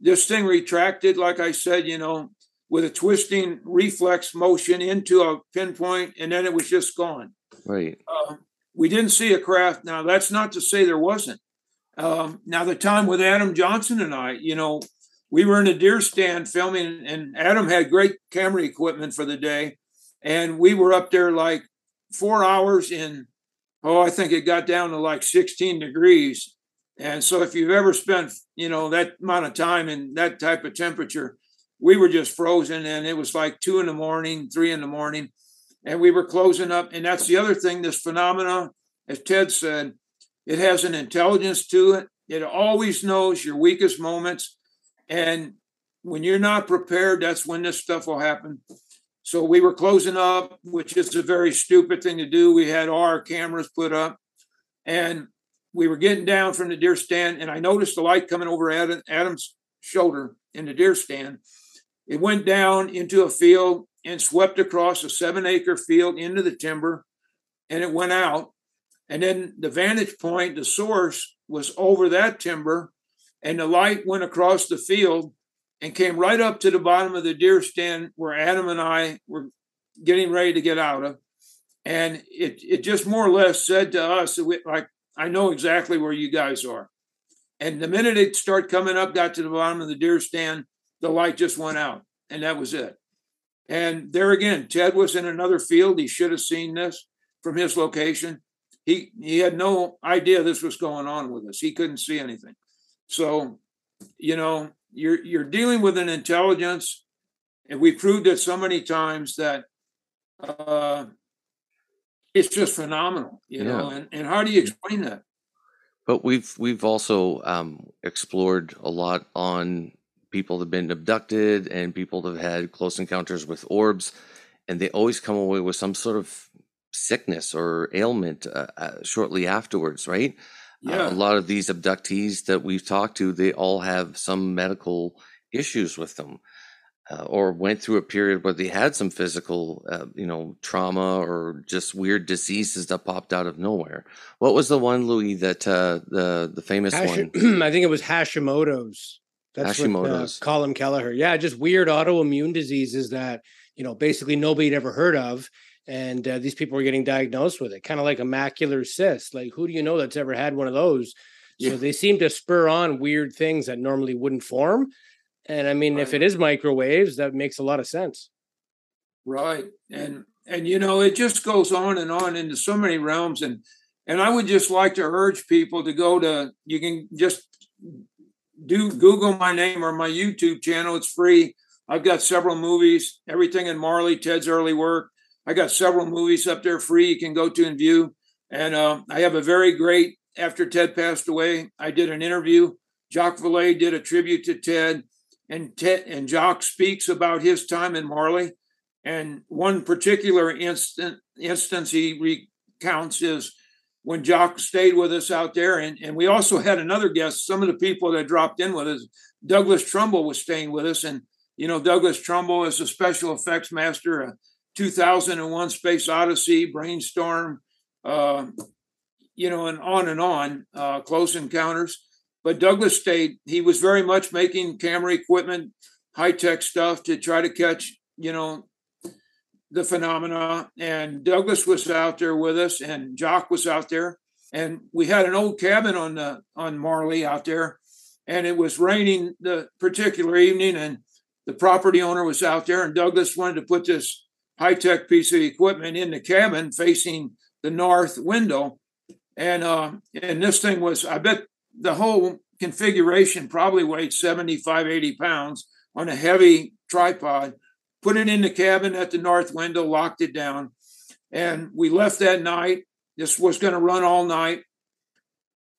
This thing retracted, like I said, you know, with a twisting reflex motion into a pinpoint, and then it was just gone. Right. We didn't see a craft. Now, that's not to say there wasn't. Now, the time with Adam Johnson and I, you know, we were in a deer stand filming, and Adam had great camera equipment for the day. And we were up there like 4 hours in, oh, I think it got down to like 16 degrees. And so if you've ever spent, you know, that amount of time in that type of temperature, we were just frozen. And it was like 2 in the morning, 3 in the morning. And we were closing up. And that's the other thing, this phenomena, as Ted said, it has an intelligence to it. It always knows your weakest moments. And when you're not prepared, that's when this stuff will happen. So we were closing up, which is a very stupid thing to do. We had all our cameras put up, and we were getting down from the deer stand. And I noticed the light coming over Adam's shoulder in the deer stand. It went down into a field and swept across a 7-acre field into the timber, and it went out. And then the vantage point, the source, was over that timber, and the light went across the field and came right up to the bottom of the deer stand where Adam and I were getting ready to get out of. And it just more or less said to us, like, I know exactly where you guys are. And the minute it started coming up, got to the bottom of the deer stand, the light just went out, and that was it. And there again, Ted was in another field. He should have seen this from his location. He had no idea this was going on with us. He couldn't see anything. So, you know, you're dealing with an intelligence, and we proved it so many times that it's just phenomenal, you know. And how do you explain that? But we've also explored a lot on people that have been abducted and people that have had close encounters with orbs, and they always come away with some sort of sickness or ailment shortly afterwards, right? Yeah. A lot of these abductees that we've talked to, they all have some medical issues with them, or went through a period where they had some physical, trauma or just weird diseases that popped out of nowhere. What was the one, Louis, that the famous one? I think it was Hashimoto's. That's Hashimoto's. What Colin Kelleher. Yeah, just weird autoimmune diseases that, you know, basically nobody'd ever heard of. And these people were getting diagnosed with it, kind of like a macular cyst. Like, who do you know that's ever had one of those? Yeah. So they seem to spur on weird things that normally wouldn't form. And I mean, if it is microwaves, that makes a lot of sense. Right. And you know, it just goes on into so many realms. And I would just like to urge people to you can just Google my name or my YouTube channel. It's free. I've got several movies, everything in Marley, Ted's early work. I got several movies up there free you can go to and view. And I have a very great, after Ted passed away, I did an interview. Jacques Vallée did a tribute to Ted, and Jacques speaks about his time in Marley. And one particular instance he recounts is when Jacques stayed with us out there. And we also had another guest, some of the people that dropped in with us. Douglas Trumbull was staying with us. And, you know, Douglas Trumbull is a special effects master, 2001 Space Odyssey, Brainstorm, and on, Close Encounters. But Douglas stayed. He was very much making camera equipment, high-tech stuff to try to catch, you know, the phenomena. And Douglas was out there with us, and Jock was out there. And we had an old cabin on Marley out there, and it was raining the particular evening, and the property owner was out there, and Douglas wanted to put this high-tech piece of equipment in the cabin facing the north window. And this thing was, I bet the whole configuration probably weighed 75, 80 pounds on a heavy tripod, put it in the cabin at the north window, locked it down. And we left that night. This was going to run all night.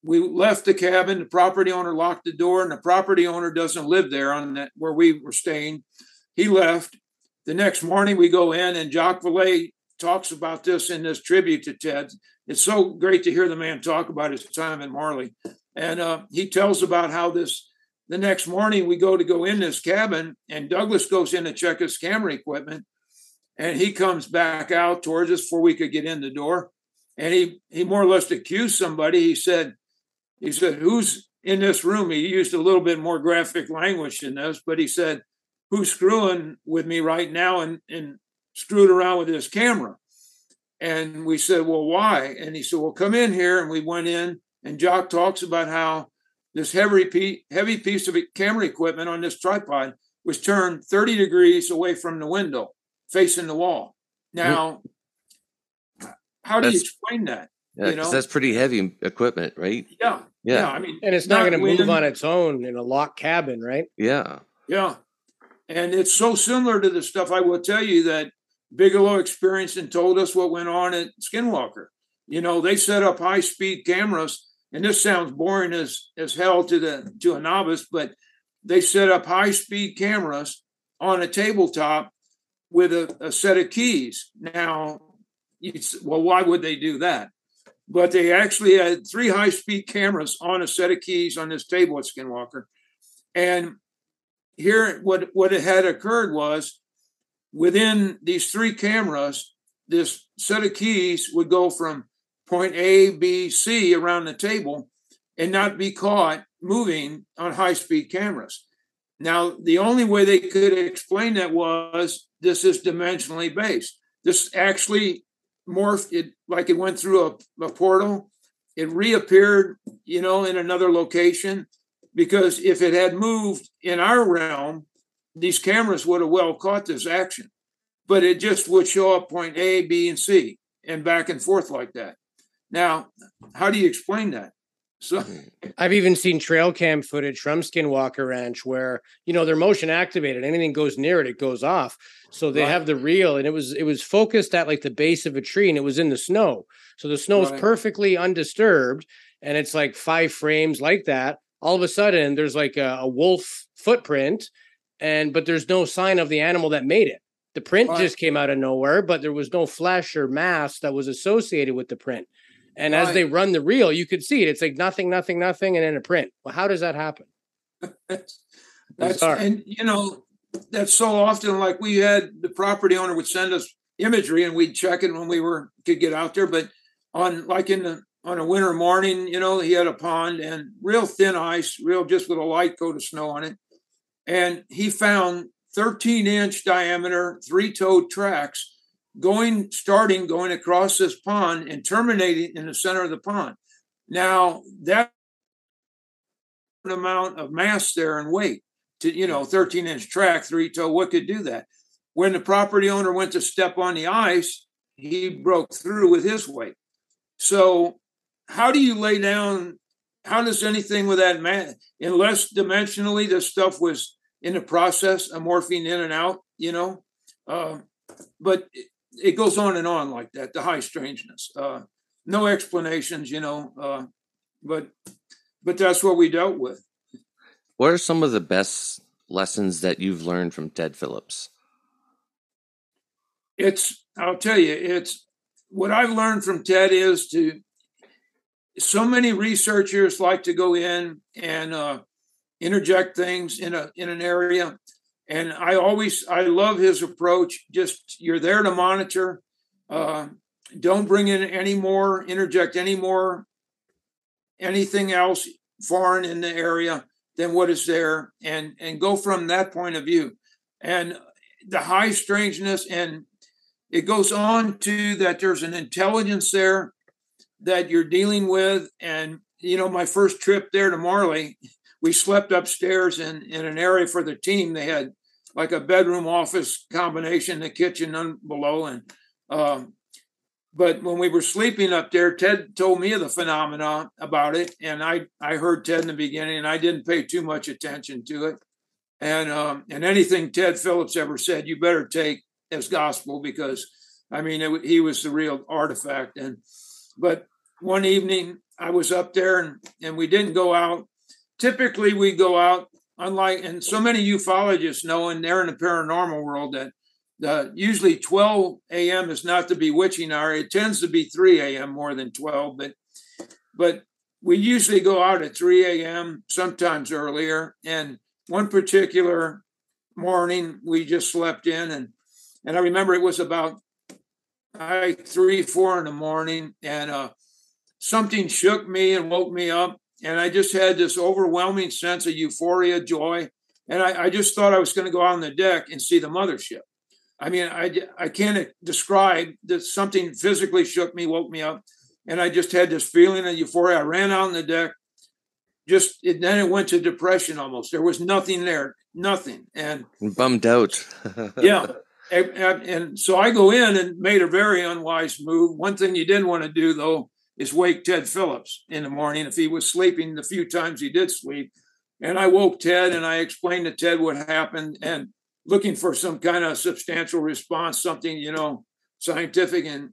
We left the cabin. The property owner locked the door, and the property owner doesn't live there where we were staying. He left. The next morning we go in and Jacques Vallée talks about this in this tribute to Ted. It's so great to hear the man talk about his time in Marley. And he tells about how this, the next morning we go in this cabin and Douglas goes in to check his camera equipment. And he comes back out towards us before we could get in the door. And he more or less accused somebody. He said, who's in this room? He used a little bit more graphic language in this, but he said, who's screwing with me right now and screwed around with this camera? And we said, well, why? And he said, well, come in here. And we went in and Jacques talks about how this heavy piece of camera equipment on this tripod was turned 30 degrees away from the window, facing the wall. Now, how do you explain that? Yeah, you know? That's pretty heavy equipment, right? Yeah. Yeah. I mean, and it's not going to move on its own in a locked cabin, right? Yeah. Yeah. And it's so similar to the stuff I will tell you that Bigelow experienced and told us what went on at Skinwalker. You know, they set up high-speed cameras, and this sounds boring as hell to a novice, but they set up high-speed cameras on a tabletop with a set of keys. Now, well, why would they do that? But they actually had 3 high-speed cameras on a set of keys on this table at Skinwalker. And here, what had occurred was, within these 3 cameras, this set of keys would go from point A, B, C around the table and not be caught moving on high-speed cameras. Now, the only way they could explain that was this is dimensionally based. This actually morphed it like it went through a portal. It reappeared, you know, in another location, because if it had moved in our realm, these cameras would have well caught this action, but it just would show up point A, B, and C and back and forth like that. Now, how do you explain that? So I've even seen trail cam footage from Skinwalker Ranch where, you know, they're motion activated. Anything goes near it, it goes off. So they have the reel, and it was focused at like the base of a tree, and it was in the snow. So the snow is perfectly undisturbed, and it's like 5 frames like that. All of a sudden, there's like a wolf footprint, but there's no sign of the animal that made it. The print just came out of nowhere, but there was no flesh or mass that was associated with the print. And as they run the reel, you could see it. It's like nothing, nothing, nothing, and then a print. Well, how does that happen? And you know, that's so often, like, we had the property owner would send us imagery and we'd check it when we could get out there. But on a winter morning, you know, he had a pond and real thin ice, just with a light coat of snow on it. And he found 13-inch diameter, 3-toed tracks going across this pond and terminating in the center of the pond. Now, that amount of mass there and weight to, you know, 13-inch track, 3-toe, what could do that? When the property owner went to step on the ice, he broke through with his weight. So how do you lay down, how does anything with that mass, unless dimensionally this stuff was in the process of morphing in and out, you know? But it goes on and on like that, the high strangeness. No explanations, you know, but that's what we dealt with. What are some of the best lessons that you've learned from Ted Phillips? What I've learned from Ted is so many researchers like to go in and interject things in an area. And I love his approach. Just, you're there to monitor. Don't bring in anything else foreign in the area than what is there, and go from that point of view. And the high strangeness, and it goes on to that there's an intelligence there that you're dealing with. And, you know, my first trip there to Marley, we slept upstairs in an area for the team. They had like a bedroom office combination, the kitchen below. And but when we were sleeping up there, Ted told me of the phenomena about it. And I heard Ted in the beginning, and I didn't pay too much attention to it. And anything Ted Phillips ever said, you better take as gospel, because, I mean, he was the real artifact. But one evening I was up there, and we didn't go out. Typically, we go out, and so many ufologists know, and they're in the paranormal world, that usually 12 a.m. is not the bewitching hour. It tends to be 3 a.m. more than 12, but we usually go out at 3 a.m., sometimes earlier. And one particular morning, we just slept in. And I remember it was about 3, 4 in the morning. And something shook me and woke me up. And I just had this overwhelming sense of euphoria, joy. And I just thought I was going to go out on the deck and see the mothership. I mean, I can't describe that. Something physically shook me, woke me up. And I just had this feeling of euphoria. I ran out on the deck. Then it went to depression almost. There was nothing there, nothing. And bummed out. Yeah. And so I go in and made a very unwise move. One thing you didn't want to do, though, is wake Ted Phillips in the morning if he was sleeping, the few times he did sleep. And I woke Ted and I explained to Ted what happened and looking for some kind of substantial response, something, you know, scientific. And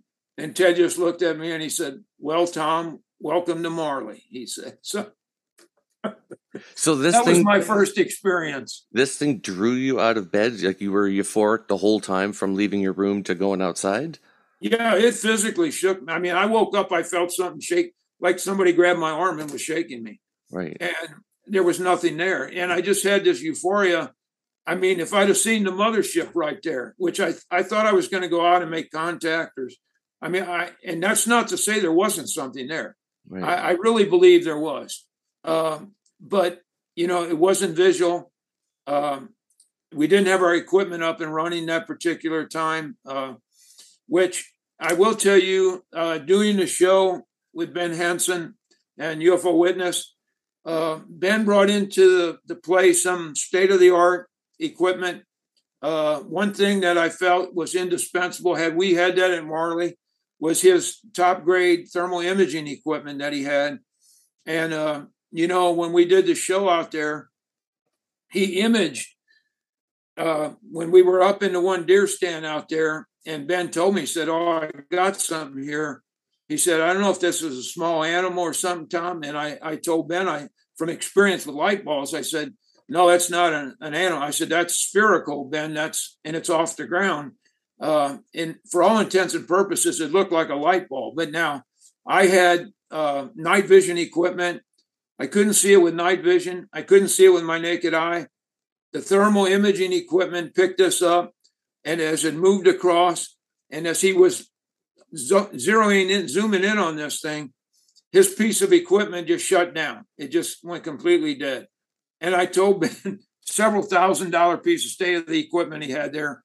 Ted just looked at me and he said, "Well, Tom, welcome to Marley," he said. So this was my first experience. This thing drew you out of bed? Like you were euphoric the whole time from leaving your room to going outside? Yeah, it physically shook me. I mean, I woke up, I felt something shake, like somebody grabbed my arm and was shaking me. Right. And there was nothing there. And I just had this euphoria. I mean, if I'd have seen the mothership right there, which I thought I was going to go out and make contact or I mean, and that's not to say there wasn't something there. Right. I really believe there was. But, you know, it wasn't visual. We didn't have our equipment up and running that particular time, which I will tell you, doing the show with Ben Henson and UFO Witness, Ben brought into the play some state-of-the-art equipment. One thing that I felt was indispensable, had we had that at Marley, was his top-grade thermal imaging equipment that he had. And, you know, when we did the show out there, he imaged when we were up in the one deer stand out there, and Ben told me, he said, "Oh, I got something here." He said, "I don't know if this is a small animal or something, Tom." And I told Ben, from experience with light balls, I said, "No, that's not an animal." I said, "That's spherical, Ben. And it's off the ground." And for all intents and purposes, it looked like a light ball. But now I had night vision equipment. I couldn't see it with night vision. I couldn't see it with my naked eye. The thermal imaging equipment picked this up. And as it moved across, and as he was zooming in on this thing, his piece of equipment just shut down. It just went completely dead. And I told Ben, several $1,000 piece of state of the equipment he had there,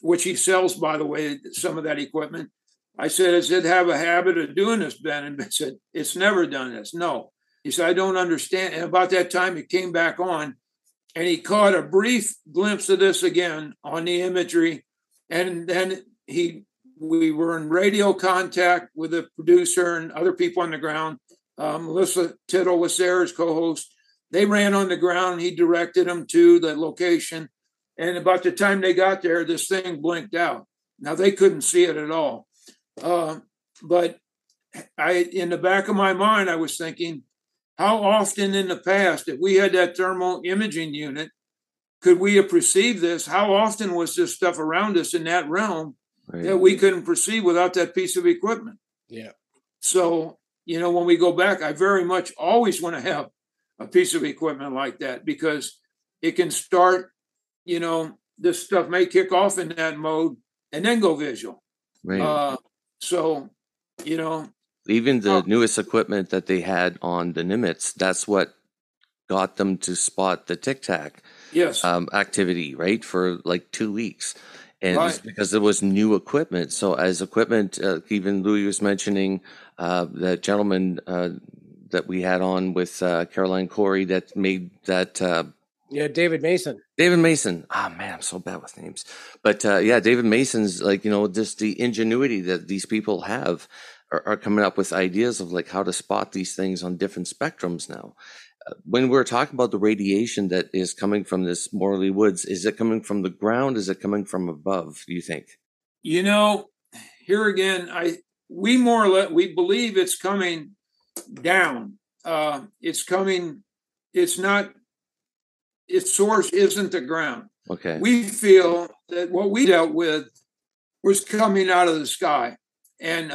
which he sells, by the way, some of that equipment. I said, "Does it have a habit of doing this, Ben?" And Ben said, "It's never done this." "No." He said, "I don't understand." And about that time, it came back on, and he caught a brief glimpse of this again on the imagery. And then we were in radio contact with the producer and other people on the ground. Melissa Tittle was there as co-host. They ran on the ground. He directed them to the location. And about the time they got there, this thing blinked out. Now, they couldn't see it at all. But in the back of my mind, I was thinking, how often in the past, if we had that thermal imaging unit, could we have perceived this? How often was this stuff around us in that realm that we couldn't perceive without that piece of equipment? Yeah. So, you know, when we go back, I very much always want to have a piece of equipment like that, because it can start, you know, this stuff may kick off in that mode and then go visual. Right. So, you know, even the newest equipment that they had on the Nimitz, that's what got them to spot the Tic Tac activity, right, for like 2 weeks. And it's because there was new equipment. So as equipment, even Louis was mentioning that gentleman that we had on with Caroline Corey that made that. David Mason. David Mason. Ah, man, I'm so bad with names. But yeah, David Mason's like, you know, just the ingenuity that these people have are coming up with ideas of like how to spot these things on different spectrums now. When we're talking about the radiation that is coming from this Marley Woods, is it coming from the ground? Is it coming from above, do you think? You know, here again, we more or less, we believe it's coming down. It's coming, it's not, its source isn't the ground. Okay. We feel that what we dealt with was coming out of the sky. And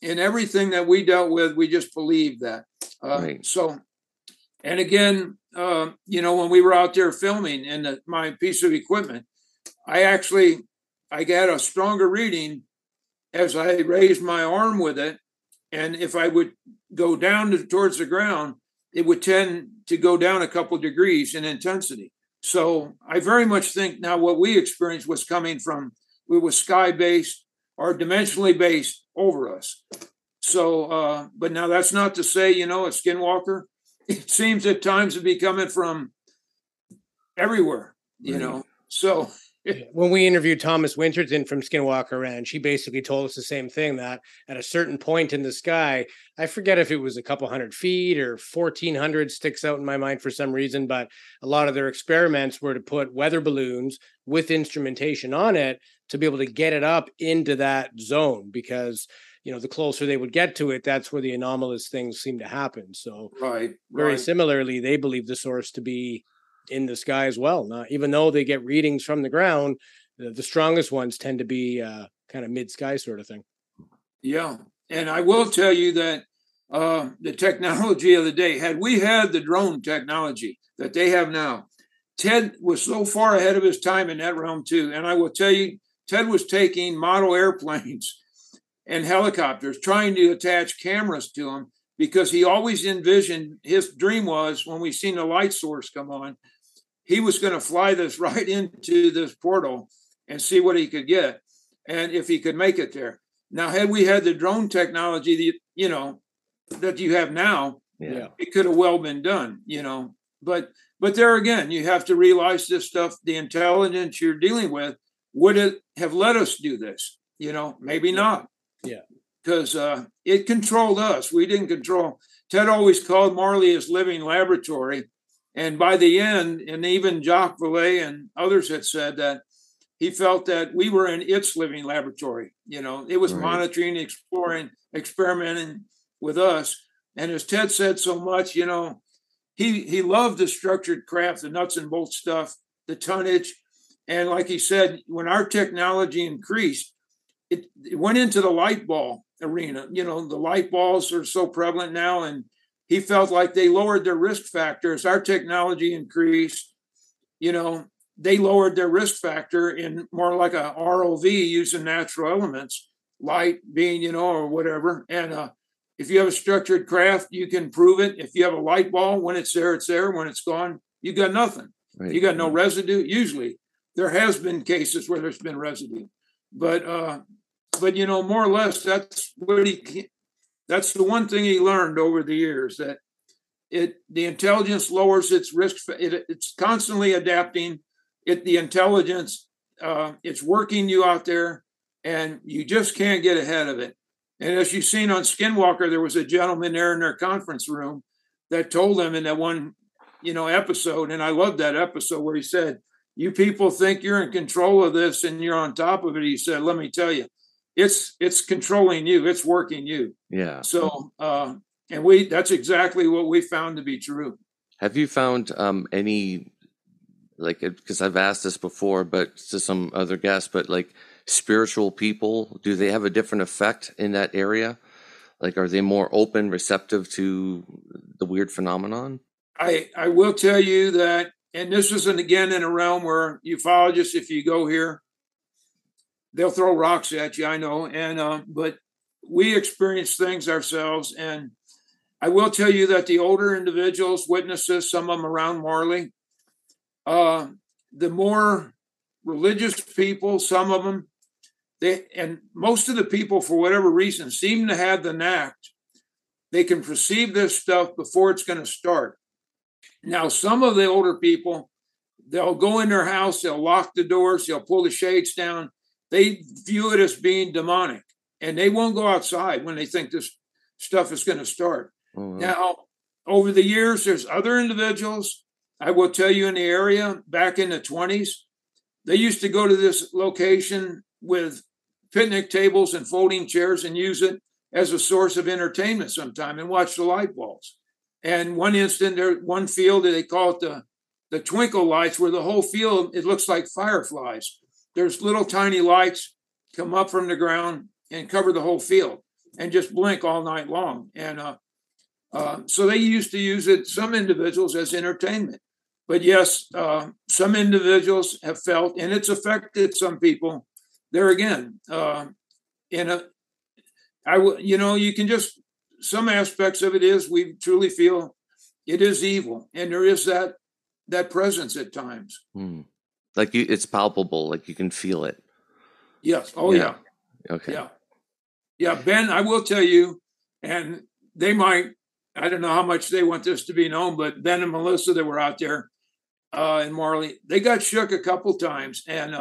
in everything that we dealt with, we just believed that. Right. So, and again, you know, when we were out there filming in my piece of equipment, I got a stronger reading as I raised my arm with it. And if I would go down towards the ground, it would tend to go down a couple degrees in intensity. So I very much think now what we experienced was coming from, it was sky-based or dimensionally based over us. So, but now that's not to say, you know, a skinwalker, it seems at times to be coming from everywhere, you right. know, so... When we interviewed Thomas Winterton from Skinwalker Ranch, he basically told us the same thing, that at a certain point in the sky, I forget if it was a couple 100 feet or 1,400 sticks out in my mind for some reason, but a lot of their experiments were to put weather balloons with instrumentation on it to be able to get it up into that zone because, you know, the closer they would get to it, that's where the anomalous things seem to happen. So right, very right. similarly, they believe the source to be in the sky as well. Now, even though they get readings from the ground, the strongest ones tend to be kind of mid-sky sort of thing. Yeah. And I will tell you that the technology of the day, had we had the drone technology that they have now, Ted was so far ahead of his time in that realm too. And I will tell you, Ted was taking model airplanes and helicopters, trying to attach cameras to them because he always envisioned, his dream was when we seen the light source come on, he was going to fly this right into this portal and see what he could get and if he could make it there. Now, had we had the drone technology that, you know, that you have now, yeah. it could have well been done, you know. But there again, you have to realize this stuff, the intelligence you're dealing with, would it have let us do this? You know, maybe not. Yeah. Because it controlled us. We didn't control. Ted always called Marley his living laboratory. And by the end, and even Jacques Vallée and others had said that he felt that we were in its living laboratory. You know, it was right. monitoring, exploring, experimenting with us. And as Ted said so much, you know, he loved the structured craft, the nuts and bolts stuff, the tonnage. And like he said, when our technology increased, it went into the light ball arena. You know, the light balls are so prevalent now, and he felt like they lowered their risk factor. As our technology increased, you know, they lowered their risk factor in more like a ROV using natural elements, light being, you know, or whatever. And if you have a structured craft, you can prove it. If you have a light ball, when it's there, it's there. When it's gone, you got nothing. Right. You got no residue. Usually there has been cases where there's been residue, but, you know, more or less, that's what that's the one thing he learned over the years, that the intelligence lowers its risk. It's constantly adapting. The intelligence, it's working you out there, and you just can't get ahead of it. And as you've seen on Skinwalker, there was a gentleman there in their conference room that told them in that one, you know, episode, and I loved that episode where he said, "You people think you're in control of this and you're on top of it." He said, "Let me tell you, it's controlling you. It's working you." Yeah. So, and that's exactly what we found to be true. Have you found any, like, because I've asked this before, but to some other guests, but like spiritual people, do they have a different effect in that area? Like, are they more open, receptive to the weird phenomenon? I will tell you that, and this isn't again in a realm where ufologists, if you go here, they'll throw rocks at you, I know. And but we experience things ourselves. And I will tell you that the older individuals, witnesses, some of them around Marley, the more religious people, some of them, and most of the people, for whatever reason, seem to have the knack. They can perceive this stuff before it's going to start. Now, some of the older people, they'll go in their house, they'll lock the doors, they'll pull the shades down. They view it as being demonic, and they won't go outside when they think this stuff is going to start. Mm-hmm. Now, over the years, there's other individuals, I will tell you, in the area back in the 20s, they used to go to this location with picnic tables and folding chairs and use it as a source of entertainment sometime and watch the light bulbs. And one field, they call it the the twinkle lights where the whole field, it looks like fireflies. There's little tiny lights come up from the ground and cover the whole field and just blink all night long. And so they used to use it, some individuals, as entertainment. But yes, some individuals have felt, and it's affected some people. There again, you can just, some aspects of it is we truly feel it is evil, and there is that presence at times. Mm. Like it's palpable, like you can feel it. Yes. Oh yeah. Okay. Yeah. Yeah, Ben, I will tell you, and they might, I don't know how much they want this to be known, but Ben and Melissa that were out there, and Marley, they got shook a couple times. And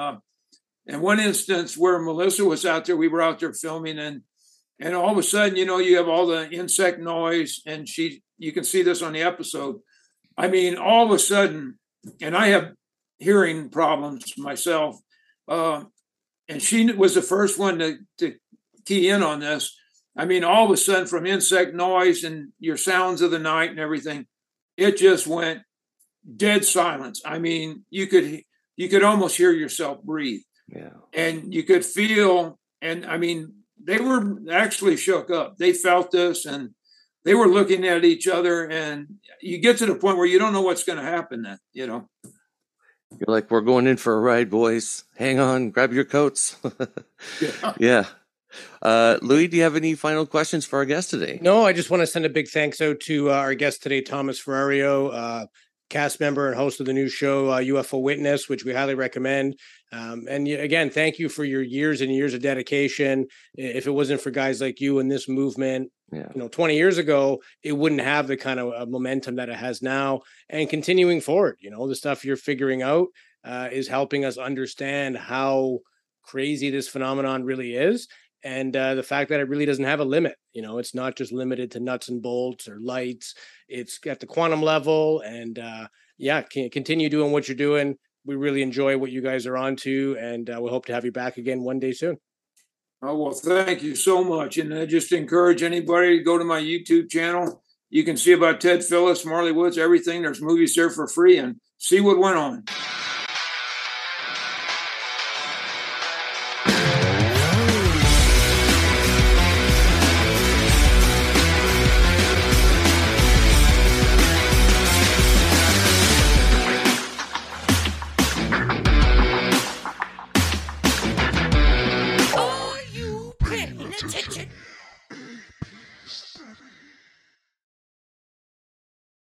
in one instance where Melissa was out there, we were out there filming, and all of a sudden, you have all the insect noise, and you can see this on the episode. I mean, all of a sudden, and I have hearing problems myself, and she was the first one to key in on this. I mean, all of a sudden, from insect noise and your sounds of the night and everything, it just went dead silence. I mean, you could almost hear yourself breathe. Yeah. And you could feel, and I mean, they were actually shook up. They felt this, and they were looking at each other, and you get to the point where you don't know what's going to happen then, You're like, we're going in for a ride, boys. Hang on, grab your coats. Yeah. Yeah. Louis, do you have any final questions for our guest today? No, I just want to send a big thanks out to our guest today, Thomas Ferrario, cast member and host of the new show, UFO Witness, which we highly recommend. And again, thank you for your years and years of dedication. If it wasn't for guys like you in this movement, 20 years ago, it wouldn't have the kind of momentum that it has now. And continuing forward, the stuff you're figuring out is helping us understand how crazy this phenomenon really is. And the fact that it really doesn't have a limit, it's not just limited to nuts and bolts or lights. It's at the quantum level. And continue doing what you're doing. We really enjoy what you guys are onto, and we hope to have you back again one day soon. Oh, well, thank you so much. And I just encourage anybody to go to my YouTube channel. You can see about Ted Phillips, Marley Woods, everything. There's movies there for free, and see what went on.